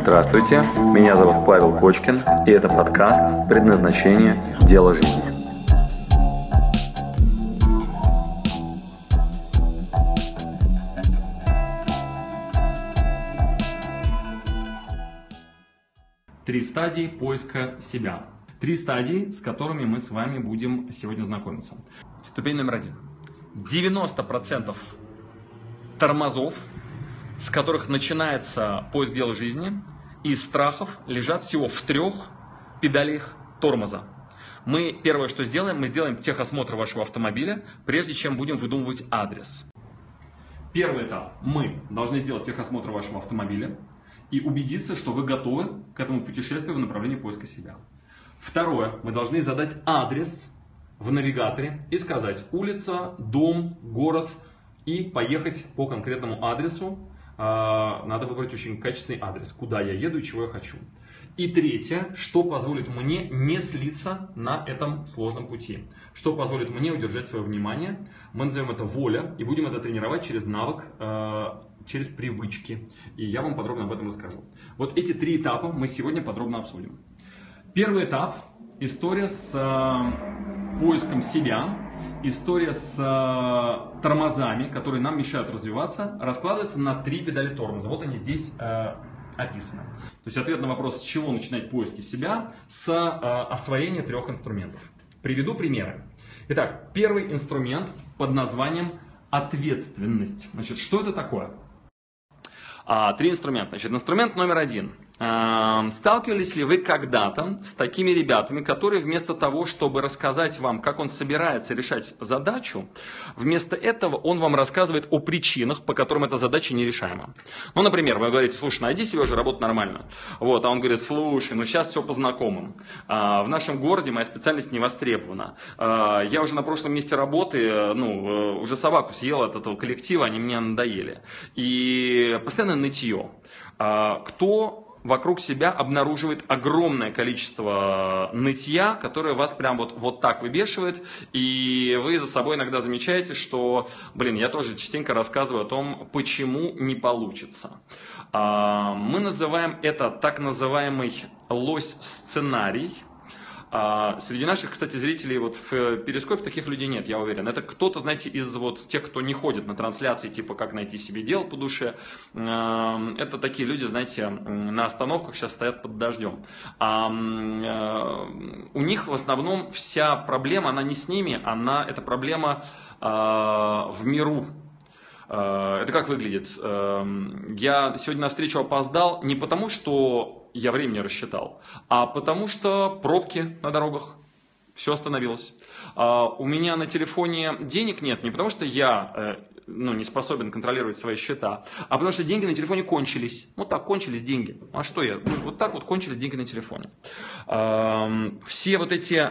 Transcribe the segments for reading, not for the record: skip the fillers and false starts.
Здравствуйте, меня зовут Павел Кочкин, и это подкаст «Предназначение. Дело жизни». Три стадии поиска себя. Три стадии, с которыми мы с вами будем сегодня знакомиться. Ступень номер один. 90% тормозов, с которых начинается поиск дела жизни, и страхов лежат всего в 3 педалях тормоза. Мы первое, что сделаем, мы сделаем техосмотр вашего автомобиля, прежде чем будем выдумывать адрес. Первый этап. Мы должны сделать техосмотр вашего автомобиля и убедиться, что вы готовы к этому путешествию в направлении поиска себя. Второе. Мы должны задать адрес в навигаторе и сказать улица, дом, город и поехать по конкретному адресу. Надо выбрать очень качественный адрес, куда я еду и чего я хочу. И третье, что позволит мне не слиться на этом сложном пути, что позволит мне удержать свое внимание. Мы назовем это воля и будем это тренировать через навык, через привычки. И я вам подробно об этом расскажу. Вот эти 3 этапа мы сегодня подробно обсудим. Первый этап – история с поиском себя, история с тормозами, которые нам мешают развиваться, раскладывается на 3 педали тормоза. Вот они здесь описаны. То есть ответ на вопрос, с чего начинать поиски себя, с освоения 3 инструментов. Приведу примеры. Итак, первый инструмент под названием ответственность. Значит, что это такое? 3 инструмента. Значит, инструмент номер 1. Сталкивались ли вы когда-то с такими ребятами, которые вместо того, чтобы рассказать вам, как он собирается решать задачу, вместо этого он вам рассказывает о причинах, по которым эта задача нерешаема? Ну, например, вы говорите, слушай, найди себе уже работу нормально. Вот, а он говорит, слушай, ну сейчас все по знакомым. В нашем городе моя специальность не востребована. Я уже на прошлом месте работы, уже собаку съел от этого коллектива, они мне надоели. И постоянно нытье. Кто вокруг себя обнаруживает огромное количество нытья, которое вас прям вот так выбешивает, и вы за собой иногда замечаете, что, я тоже частенько рассказываю о том, почему не получится. Мы называем это так называемый лось-сценарий. Среди наших, кстати, зрителей в Перископе таких людей нет, я уверен. Это кто-то, знаете, из тех, кто не ходит на трансляции, типа «Как найти себе дело по душе». Это такие люди, знаете, на остановках сейчас стоят под дождем. У них в основном вся проблема, она не с ними, это проблема в миру. Это как выглядит? Я сегодня на встречу опоздал не потому, что я времени рассчитал, а потому что пробки на дорогах, все остановилось. У меня на телефоне денег нет не потому, что я не способен контролировать свои счета, а потому что деньги на телефоне кончились. Вот так кончились деньги. А что я? Вот так вот кончились деньги на телефоне. Все эти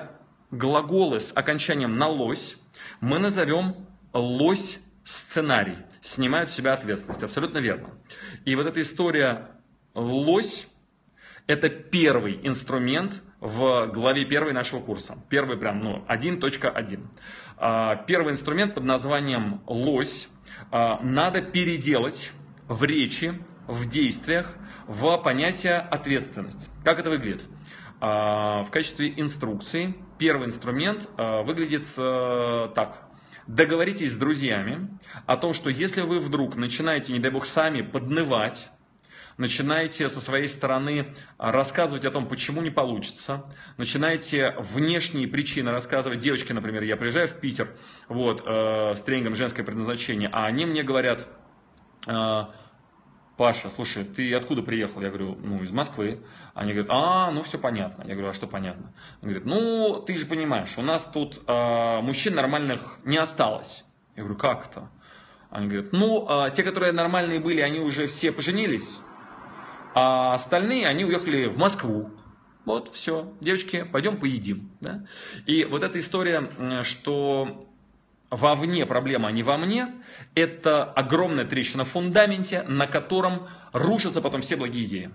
глаголы с окончанием на лось мы назовем лось сценарий, снимают с себя ответственность, абсолютно верно. И эта история «лось» – это первый инструмент в главе 1 нашего курса. Первый 1.1. Первый инструмент под названием «лось» надо переделать в речи, в действиях, в понятие «ответственность». Как это выглядит? В качестве инструкции первый инструмент выглядит так. Договоритесь с друзьями о том, что если вы вдруг начинаете, не дай бог, сами поднывать, начинаете со своей стороны рассказывать о том, почему не получится, начинаете внешние причины рассказывать. Девочки, например, я приезжаю в Питер с тренингом «Женское предназначение», а они мне говорят: Паша, слушай, ты откуда приехал? Я говорю, из Москвы. Они говорят, все понятно. Я говорю, а что понятно? Они говорят, ты же понимаешь, у нас тут мужчин нормальных не осталось. Я говорю, как это? Они говорят, те, которые нормальные были, они уже все поженились, а остальные, они уехали в Москву. Вот, все, девочки, пойдем поедим. Да? И эта история, что вовне проблема, а не во мне, это огромная трещина в фундаменте, на котором рушатся потом все благие идеи.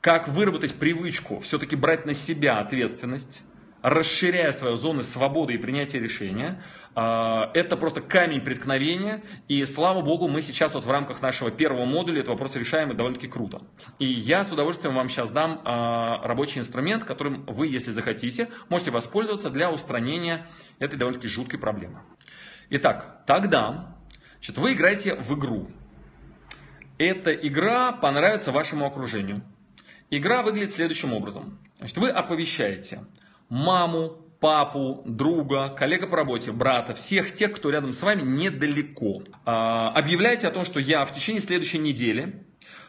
Как выработать привычку все-таки брать на себя ответственность, расширяя свою зону свободы и принятия решения. Это просто камень преткновения, и слава богу, мы сейчас вот в рамках нашего первого модуля этот вопрос решаем, и довольно-таки круто. И я с удовольствием вам сейчас дам рабочий инструмент, которым вы, если захотите, можете воспользоваться для устранения этой довольно-таки жуткой проблемы. Итак, тогда значит, вы играете в игру. Эта игра понравится вашему окружению. Игра выглядит следующим образом. Значит, вы оповещаете маму, папу, друга, коллега по работе, брата, всех тех, кто рядом с вами недалеко. Объявляйте о том, что я в течение следующей недели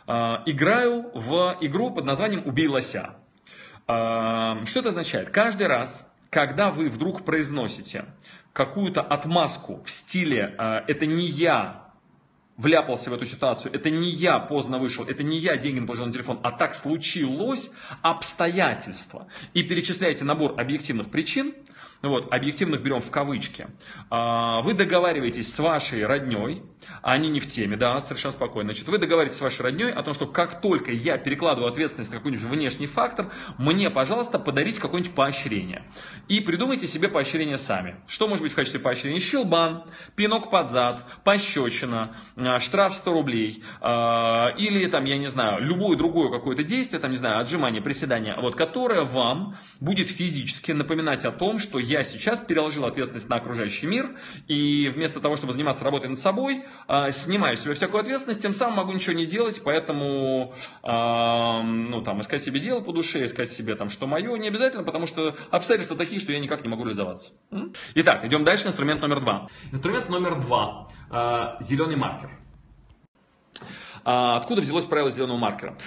играю в игру под названием «Убей лося». Что это означает? Каждый раз, когда вы вдруг произносите какую-то отмазку в стиле «это не я», вляпался в эту ситуацию, это не я поздно вышел, это не я деньги положил на телефон, а так случилось обстоятельства. И перечисляете набор объективных причин, вот, объективных берем в кавычки. Вы договариваетесь с вашей родней, они не в теме, да, совершенно спокойно. Значит, вы договариваетесь с вашей родней о том, что как только я перекладываю ответственность на какой-нибудь внешний фактор, мне, пожалуйста, подарите какое-нибудь поощрение. И придумайте себе поощрение сами. Что может быть в качестве поощрения? Щелбан, пинок под зад, пощечина, штраф 100 рублей, или там, я не знаю, любое другое какое-то действие, там, не знаю, отжимание, приседание, вот, которое вам будет физически напоминать о том, что я сейчас переложил ответственность на окружающий мир, и вместо того, чтобы заниматься работой над собой, снимаю с себя всякую ответственность, тем самым могу ничего не делать, поэтому, ну, там, искать себе дело по душе, искать себе, там, что мое, не обязательно, потому что обстоятельства такие, что я никак не могу реализоваться. Итак, идем дальше, инструмент номер два. Инструмент номер два. Зеленый маркер. Откуда взялось правило зеленого маркера?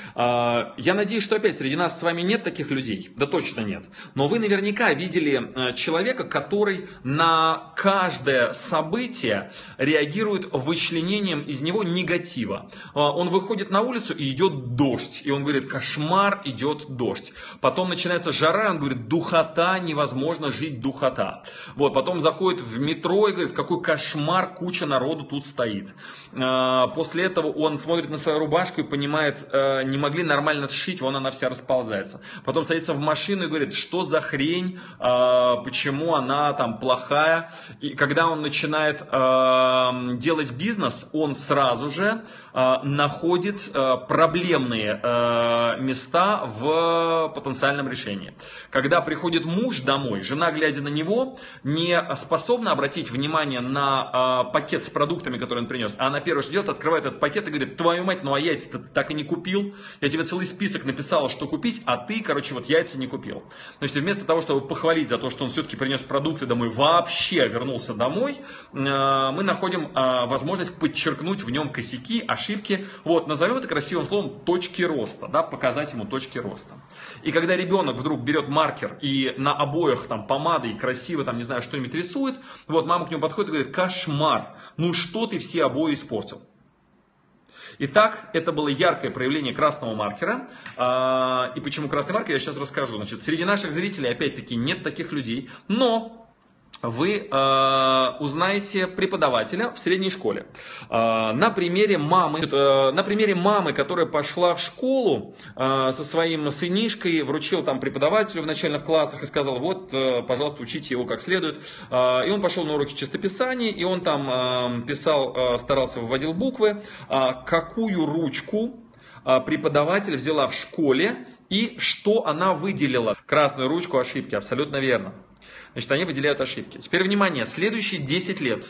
Я надеюсь, что опять среди нас с вами нет таких людей. Да точно нет. Но вы наверняка видели человека, который на каждое событие реагирует вычленением из него негатива. Он выходит на улицу и идет дождь. И он говорит, кошмар, идет дождь. Потом начинается жара, он говорит, духота, невозможно жить, духота. Вот, потом заходит в метро и говорит, какой кошмар, куча народу тут стоит. После этого он смотрит на свою рубашку и понимает, не могли нормально сшить, вон она вся расползается. Потом садится в машину и говорит, что за хрень, почему она там плохая. И когда он начинает делать бизнес, он сразу же находит проблемные места в потенциальном решении. Когда приходит муж домой, жена, глядя на него, не способна обратить внимание на пакет с продуктами, который он принес. Она первое, что делает, открывает этот пакет и говорит, твою мать, ну а яйца-то так и не купил. Я тебе целый список написал, что купить, а ты, короче, вот яйца не купил. Значит, вместо того, чтобы похвалить за то, что он все-таки принес продукты домой, вообще вернулся домой, мы находим возможность подчеркнуть в нем косяки, ошибки. Вот, назовем это красивым словом точки роста, да, показать ему точки роста. И когда ребенок вдруг берет маркер и на обоях там помадой красиво, там, не знаю, что-нибудь рисует, вот, мама к нему подходит и говорит, кошмар, ну что ты все обои испортил? Итак, это было яркое проявление красного маркера. И почему красный маркер, я сейчас расскажу. Значит, среди наших зрителей, опять-таки, нет таких людей, но вы узнаете преподавателя в средней школе. На примере мамы, которая пошла в школу со своим сынишкой, вручил там преподавателю в начальных классах и сказал, вот, пожалуйста, учите его как следует. И он пошел на уроки чистописания, и он там писал, старался, выводил буквы. Какую ручку преподаватель взяла в школе и что она выделила? Красную ручку ошибки, абсолютно верно. Значит, они выделяют ошибки. Теперь, внимание, следующие 10 лет.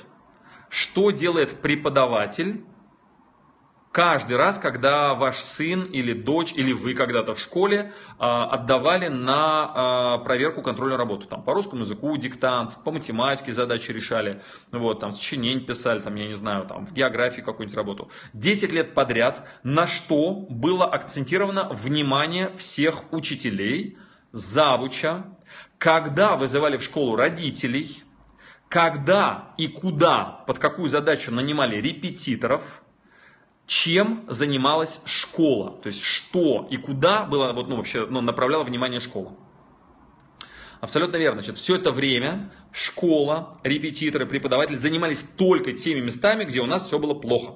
Что делает преподаватель каждый раз, когда ваш сын или дочь, или вы когда-то в школе отдавали на проверку контрольную работу? Там, по русскому языку диктант, по математике задачи решали, вот, там, сочинение писали, там, я не знаю, там, в географии какую-нибудь работу. 10 лет подряд на что было акцентировано внимание всех учителей, завуча, когда вызывали в школу родителей, когда и куда, под какую задачу нанимали репетиторов, чем занималась школа, то есть что и куда было, вот, ну, вообще, ну, направляло внимание школа. Абсолютно верно. Значит, все это время школа, репетиторы, преподаватели занимались только теми местами, где у нас все было плохо.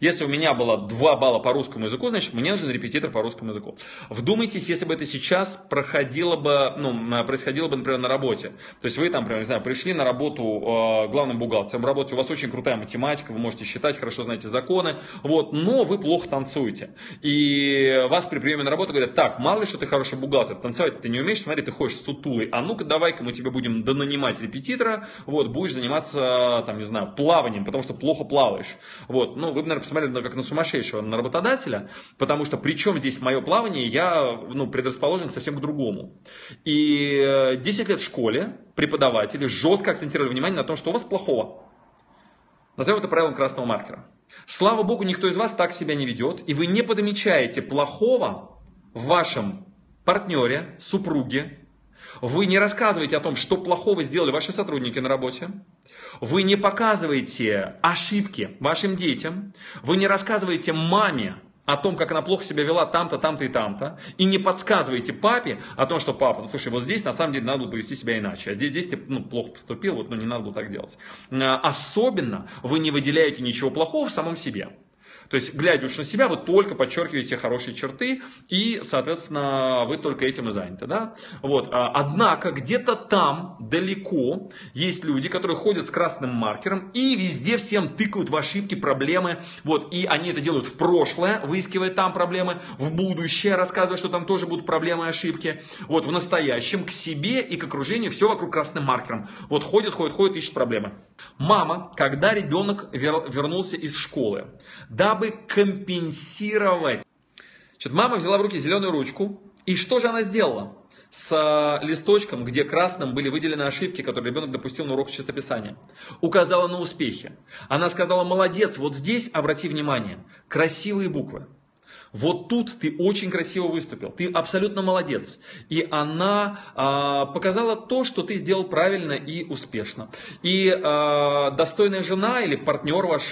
Если у меня было 2 балла по русскому языку, значит, мне нужен репетитор по русскому языку. Вдумайтесь, если бы это сейчас происходило бы, например, на работе. То есть вы там, например, не знаю, пришли на работу главным бухгалтером, работаете, у вас очень крутая математика, вы можете считать, хорошо знаете законы, вот, но вы плохо танцуете. И вас при приеме на работу говорят: так, мало ли, что ты хороший бухгалтер, танцевать ты не умеешь, смотри, ты ходишь сутулый, а ну-ка давай-ка мы тебе будем донанимать репетитора, вот, будешь заниматься, там, не знаю, плаванием, потому что плохо плаваешь. Вот, ну, вы, наверное, посмотрели как на сумасшедшего, на работодателя, потому что при чем здесь мое плавание, я, ну, предрасположен совсем к другому. И 10 лет в школе преподаватели жестко акцентировали внимание на том, что у вас плохого. Назовем это правилом красного маркера. Слава богу, никто из вас так себя не ведет, и вы не подмечаете плохого в вашем партнере, супруге. Вы не рассказываете о том, что плохого сделали ваши сотрудники на работе. Вы не показываете ошибки вашим детям. Вы не рассказываете маме о том, как она плохо себя вела там-то, там-то и там-то. И не подсказываете папе о том, что папа, ну, слушай, вот здесь на самом деле надо было повести себя иначе. А здесь ты, ну, плохо поступил, вот, ну, не надо было так делать. Особенно вы не выделяете ничего плохого в самом себе. То есть, глядя уж на себя, вы только подчеркиваете хорошие черты, и, соответственно, вы только этим и заняты. Да? Вот. Однако, где-то там, далеко, есть люди, которые ходят с красным маркером и везде всем тыкают в ошибки, проблемы. Вот. И они это делают в прошлое, выискивая там проблемы, в будущее, рассказывая, что там тоже будут проблемы и ошибки. Вот. В настоящем, к себе и к окружению, все вокруг красным маркером. Вот ходят, ходят, ходят, ищут проблемы. Мама, когда ребенок вернулся из школы, дабы компенсировать. Значит, мама взяла в руки зеленую ручку, и что же она сделала? С листочком, где красным были выделены ошибки, которые ребенок допустил на уроках чистописания. Указала на успехи. Она сказала: молодец, вот здесь обрати внимание, красивые буквы. Вот тут ты очень красиво выступил, ты абсолютно молодец. И она показала то, что ты сделал правильно и успешно. И достойная жена или партнер ваш,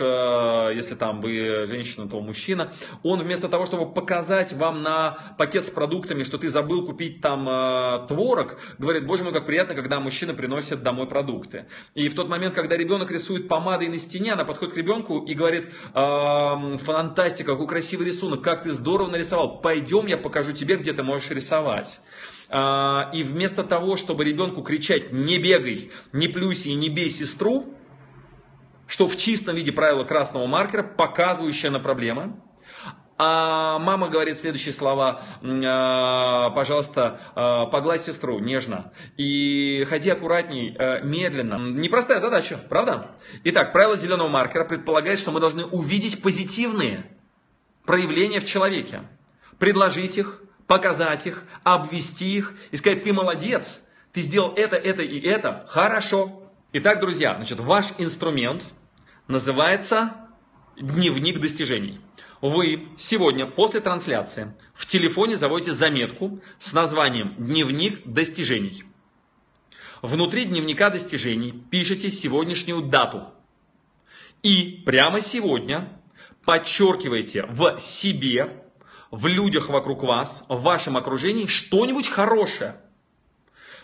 если там вы женщина, то мужчина, он вместо того, чтобы показать вам на пакет с продуктами, что ты забыл купить там творог, говорит: боже мой, как приятно, когда мужчина приносит домой продукты. И в тот момент, когда ребенок рисует помадой на стене, она подходит к ребенку и говорит: фантастика, какой красивый рисунок, как ты здорово нарисовал, пойдем, я покажу тебе, где ты можешь рисовать. И вместо того, чтобы ребенку кричать: не бегай, не плюсь и не бей сестру, что в чистом виде правило красного маркера, показывающее на проблемы, а мама говорит следующие слова: пожалуйста, погладь сестру нежно и ходи аккуратней, медленно. Непростая задача, правда? Итак, правило зеленого маркера предполагает, что мы должны увидеть позитивные проявления в человеке, предложить их, показать их, обвести их и сказать: ты молодец, ты сделал это и это, хорошо. Итак, друзья, значит, ваш инструмент называется дневник достижений. Вы сегодня после трансляции в телефоне заводите заметку с названием «Дневник достижений». Внутри дневника достижений пишите сегодняшнюю дату и прямо сегодня подчеркиваете в себе, в людях вокруг вас, в вашем окружении что-нибудь хорошее.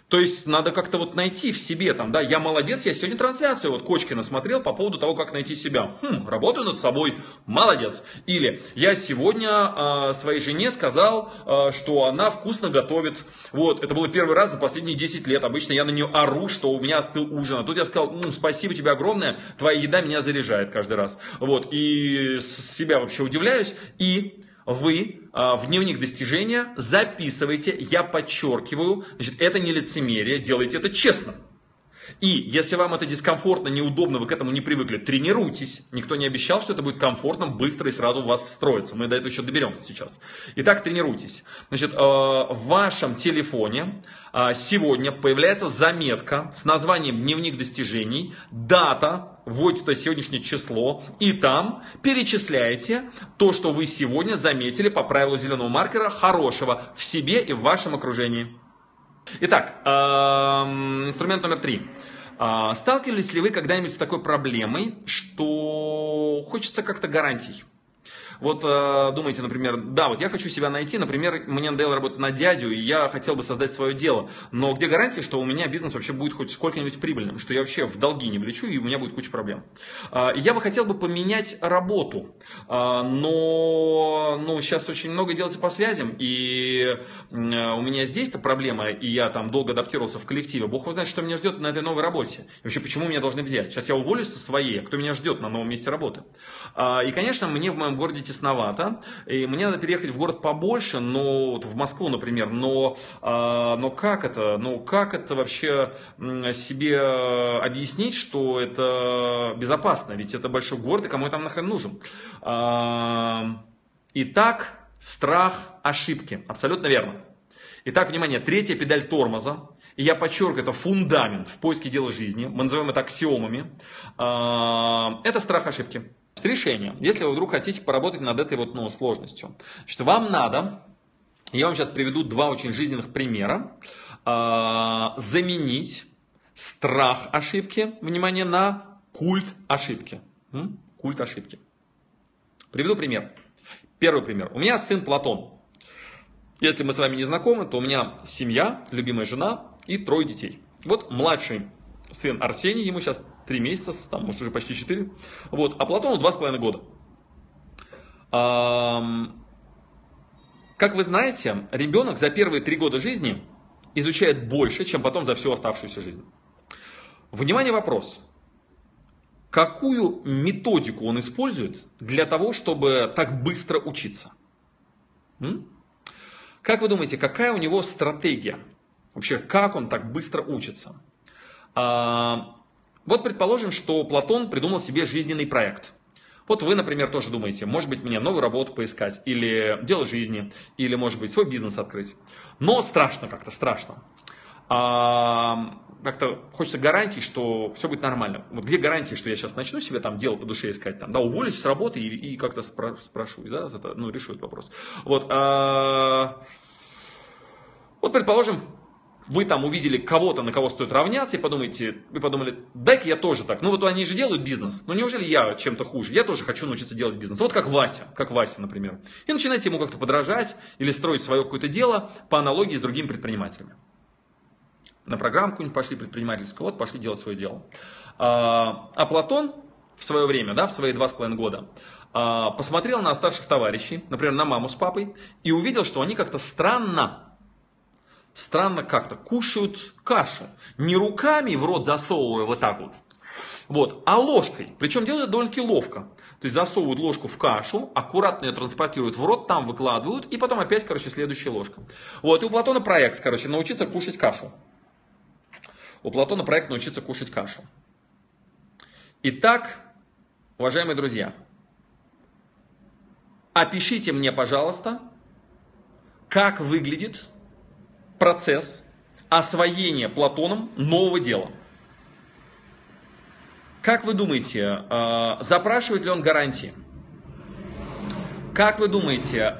То есть надо как-то вот найти в себе там, да, я молодец, я сегодня трансляцию вот Кочкина смотрел по поводу того, как найти себя. Работаю над собой, молодец. Или я сегодня своей жене сказал, что она вкусно готовит. Вот, это было первый раз за последние 10 лет. Обычно я на нее ору, что у меня остыл ужин. А тут я сказал: спасибо тебе огромное, твоя еда меня заряжает каждый раз. Вот, и себя вообще удивляюсь. И вы в дневник достижения записываете, я подчеркиваю, значит, это не лицемерие, делайте это честно. И если вам это дискомфортно, неудобно, вы к этому не привыкли, тренируйтесь. Никто не обещал, что это будет комфортно, быстро и сразу в вас встроится. Мы до этого еще доберемся сейчас. Итак, тренируйтесь. Значит, в вашем телефоне сегодня появляется заметка с названием «Дневник достижений», дата, вводите сегодняшнее число, и там перечисляете то, что вы сегодня заметили по правилу зеленого маркера хорошего в себе и в вашем окружении. Итак, инструмент номер 3. Сталкивались ли вы когда-нибудь с такой проблемой, что хочется как-то гарантий? вот думаете, например, да, вот я хочу себя найти, например, мне надоело работать на дядю, и я хотел бы создать свое дело, но где гарантия, что у меня бизнес вообще будет хоть сколько-нибудь прибыльным, что я вообще в долги не влечу, и у меня будет куча проблем. Я бы хотел бы поменять работу, но сейчас очень много делается по связям, и у меня здесь-то проблема, и я там долго адаптировался в коллективе, бог его знает, что меня ждет на этой новой работе, и вообще почему меня должны взять, сейчас я уволюсь со своей, кто меня ждет на новом месте работы. И, конечно, мне в моем городе тесновато, и мне надо переехать в город побольше, но вот в Москву, например, но как это? Ну, как это вообще себе объяснить, что это безопасно? Ведь это большой город, и кому я там нахрен нужен? Итак, страх ошибки. Абсолютно верно. Итак, внимание, третья педаль тормоза. И я подчеркиваю, это фундамент в поиске дела жизни. Мы называем это аксиомами. Это страх ошибки. Решение. Если вы вдруг хотите поработать над этой вот, сложностью, значит, вам надо, я вам сейчас приведу два очень жизненных примера, заменить страх ошибки, внимание, на культ ошибки. Культ ошибки. Приведу пример. Первый пример. У меня сын Платон. Если мы с вами не знакомы, то у меня семья, любимая жена и 3 детей. Вот младший сын Арсений, ему сейчас 3 месяца, там, может, уже почти 4. Вот. А Платону 2,5 года. Как вы знаете, ребенок за первые 3 года жизни изучает больше, чем потом за всю оставшуюся жизнь. Внимание, вопрос. Какую методику он использует для того, чтобы так быстро учиться? Как вы думаете, какая у него стратегия? Вообще, как он так быстро учится? Вот предположим, что Платон придумал себе жизненный проект. Вот вы, например, тоже думаете, может быть, мне новую работу поискать, или дело жизни, или, может быть, свой бизнес открыть. Но страшно как-то, страшно. Как-то хочется гарантии, что все будет нормально. Вот где гарантии, что я сейчас начну себе там дело по душе искать, там, да, уволюсь с работы и как-то спрашиваю, да, зато, решу этот вопрос. Вот, вот предположим, вы там увидели кого-то, на кого стоит равняться, и подумали, дай-ка я тоже так. Ну вот они же делают бизнес, ну неужели я чем-то хуже? Я тоже хочу научиться делать бизнес. Вот как Вася, например. И начинаете ему как-то подражать или строить свое какое-то дело по аналогии с другими предпринимателями. На программку не пошли предпринимательскую, вот пошли делать свое дело. А Платон в свое время, да, в свои 2,5 года, посмотрел на старших товарищей, например, на маму с папой, и увидел, что они как-то странно как-то кушают кашу. Не руками в рот засовывая вот так вот, а ложкой. Причем делают довольно-таки ловко. То есть засовывают ложку в кашу, аккуратно ее транспортируют в рот, там выкладывают, и потом опять, следующая ложка. Вот, и у Платона проект, научиться кушать кашу. У Платона проект научиться кушать кашу. Итак, уважаемые друзья, опишите мне, пожалуйста, как выглядит процесс освоения Платоном нового дела. Как вы думаете, запрашивает ли он гарантии? Как вы думаете,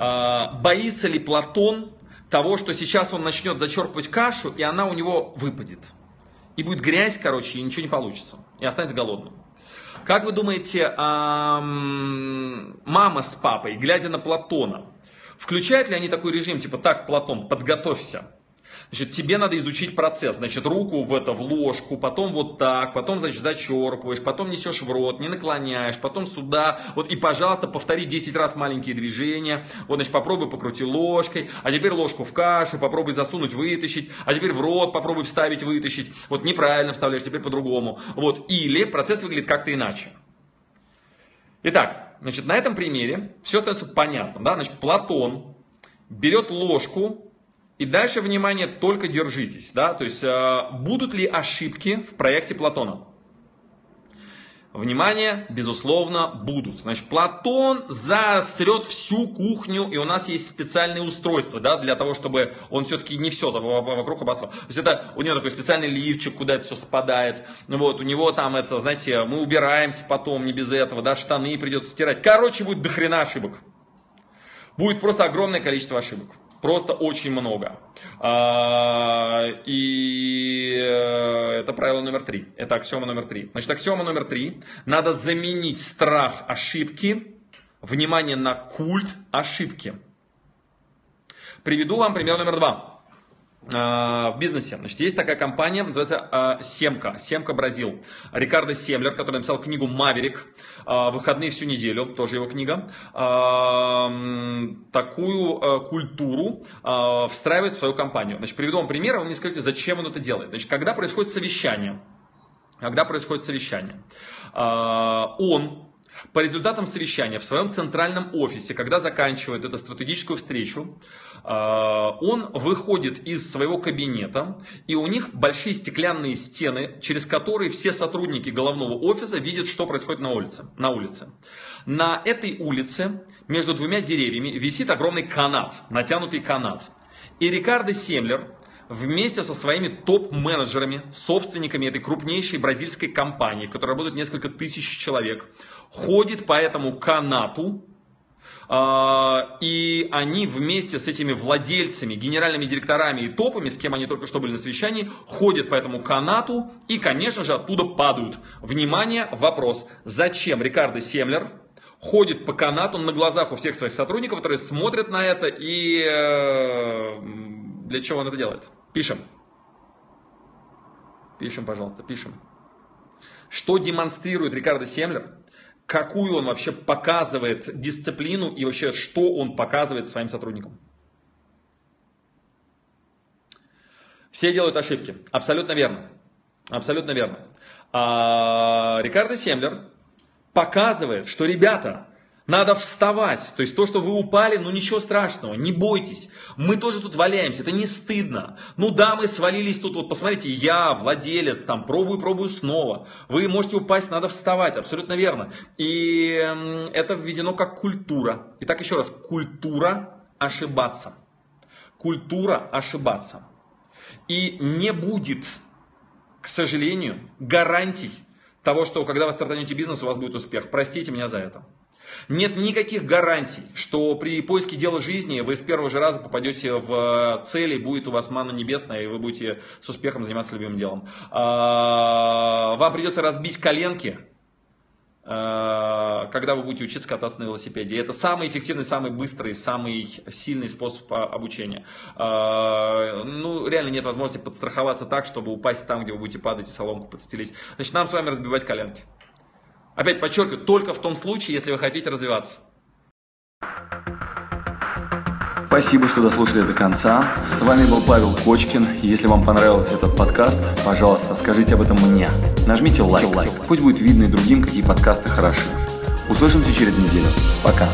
боится ли Платон того, что сейчас он начнет зачерпывать кашу, и она у него выпадет? И будет грязь, и ничего не получится. И останется голодным. Как вы думаете, мама с папой, глядя на Платона, включают ли они такой режим, типа, так, Платон, подготовься. Значит, тебе надо изучить процесс, значит, руку в ложку, потом вот так, потом, значит, зачерпываешь, потом несешь в рот, не наклоняешь, потом сюда, вот и, пожалуйста, повтори 10 раз маленькие движения, вот, значит, попробуй покрути ложкой, а теперь ложку в кашу, попробуй засунуть, вытащить, а теперь в рот попробуй вставить, вытащить, вот, неправильно вставляешь, теперь по-другому, вот, или процесс выглядит как-то иначе. Итак, значит, на этом примере все становится понятно, да, значит, Платон берет ложку, и дальше, внимание, только держитесь, да, то есть будут ли ошибки в проекте Платона? Внимание, безусловно, будут. Значит, Платон засрет всю кухню, и у нас есть специальные устройства, да, для того, чтобы он все-таки не все вокруг обосрал. То есть это у него такой специальный лифчик, куда это все спадает. Вот, у него там это, знаете, мы убираемся потом, не без этого, да, штаны придется стирать. Короче, будет до хрена ошибок. Будет просто огромное количество ошибок. Просто очень много. И это правило номер 3. Это аксиома номер 3. Значит, аксиома номер 3. Надо заменить страх ошибки Внимание на культ ошибки. Приведу вам пример номер 2. В бизнесе. Значит, есть такая компания, называется Семка. Семка Бразил. Рикардо Семлер, который написал книгу «Маверик». «Выходные всю неделю», тоже его книга. Такую культуру встраивает в свою компанию. Значит, приведу вам пример, и вы мне скажите, зачем он это делает. Значит, когда происходит совещание, он по результатам совещания в своем центральном офисе, когда заканчивает эту стратегическую встречу, он выходит из своего кабинета, и у них большие стеклянные стены, через которые все сотрудники головного офиса видят, что происходит на улице. На этой улице между двумя деревьями висит огромный канат, натянутый канат. И Рикардо Семлер вместе со своими топ-менеджерами, собственниками этой крупнейшей бразильской компании, в которой работают несколько тысяч человек, ходит по этому канату, и они вместе с этими владельцами, генеральными директорами и топами, с кем они только что были на совещании, ходят по этому канату и, конечно же, оттуда падают. Внимание, вопрос. Зачем Рикардо Семлер ходит по канату на глазах у всех своих сотрудников, которые смотрят на это и... Для чего он это делает? Пишем. Пишем, пожалуйста, пишем. Что демонстрирует Рикардо Семлер? Какую он вообще показывает дисциплину и вообще что он показывает своим сотрудникам? Все делают ошибки. Абсолютно верно. Абсолютно верно. Рикардо Семлер показывает, что, ребята, надо вставать, то есть то, что вы упали, ну ничего страшного, не бойтесь, мы тоже тут валяемся, это не стыдно. Ну да, мы свалились тут, вот посмотрите, я владелец, там пробую снова, вы можете упасть, надо вставать, абсолютно верно. И это введено как культура. Итак, еще раз, культура ошибаться. Культура ошибаться. И не будет, к сожалению, гарантий того, что когда вы стартанете бизнес, у вас будет успех. Простите меня за это. Нет никаких гарантий, что при поиске дела жизни вы с первого же раза попадете в цели, будет у вас манна небесная, и вы будете с успехом заниматься любимым делом. Вам придется разбить коленки, когда вы будете учиться кататься на велосипеде. И это самый эффективный, самый быстрый, самый сильный способ обучения. Ну, реально нет возможности подстраховаться так, чтобы упасть там, где вы будете падать и соломку подстелить. Значит, нам с вами разбивать коленки. Опять подчеркиваю, только в том случае, если вы хотите развиваться. Спасибо, что дослушали до конца. С вами был Павел Кочкин. Если вам понравился этот подкаст, пожалуйста, скажите об этом мне. Нажмите лайк. Пусть будет видно и другим, какие подкасты хороши. Услышимся через неделю. Пока.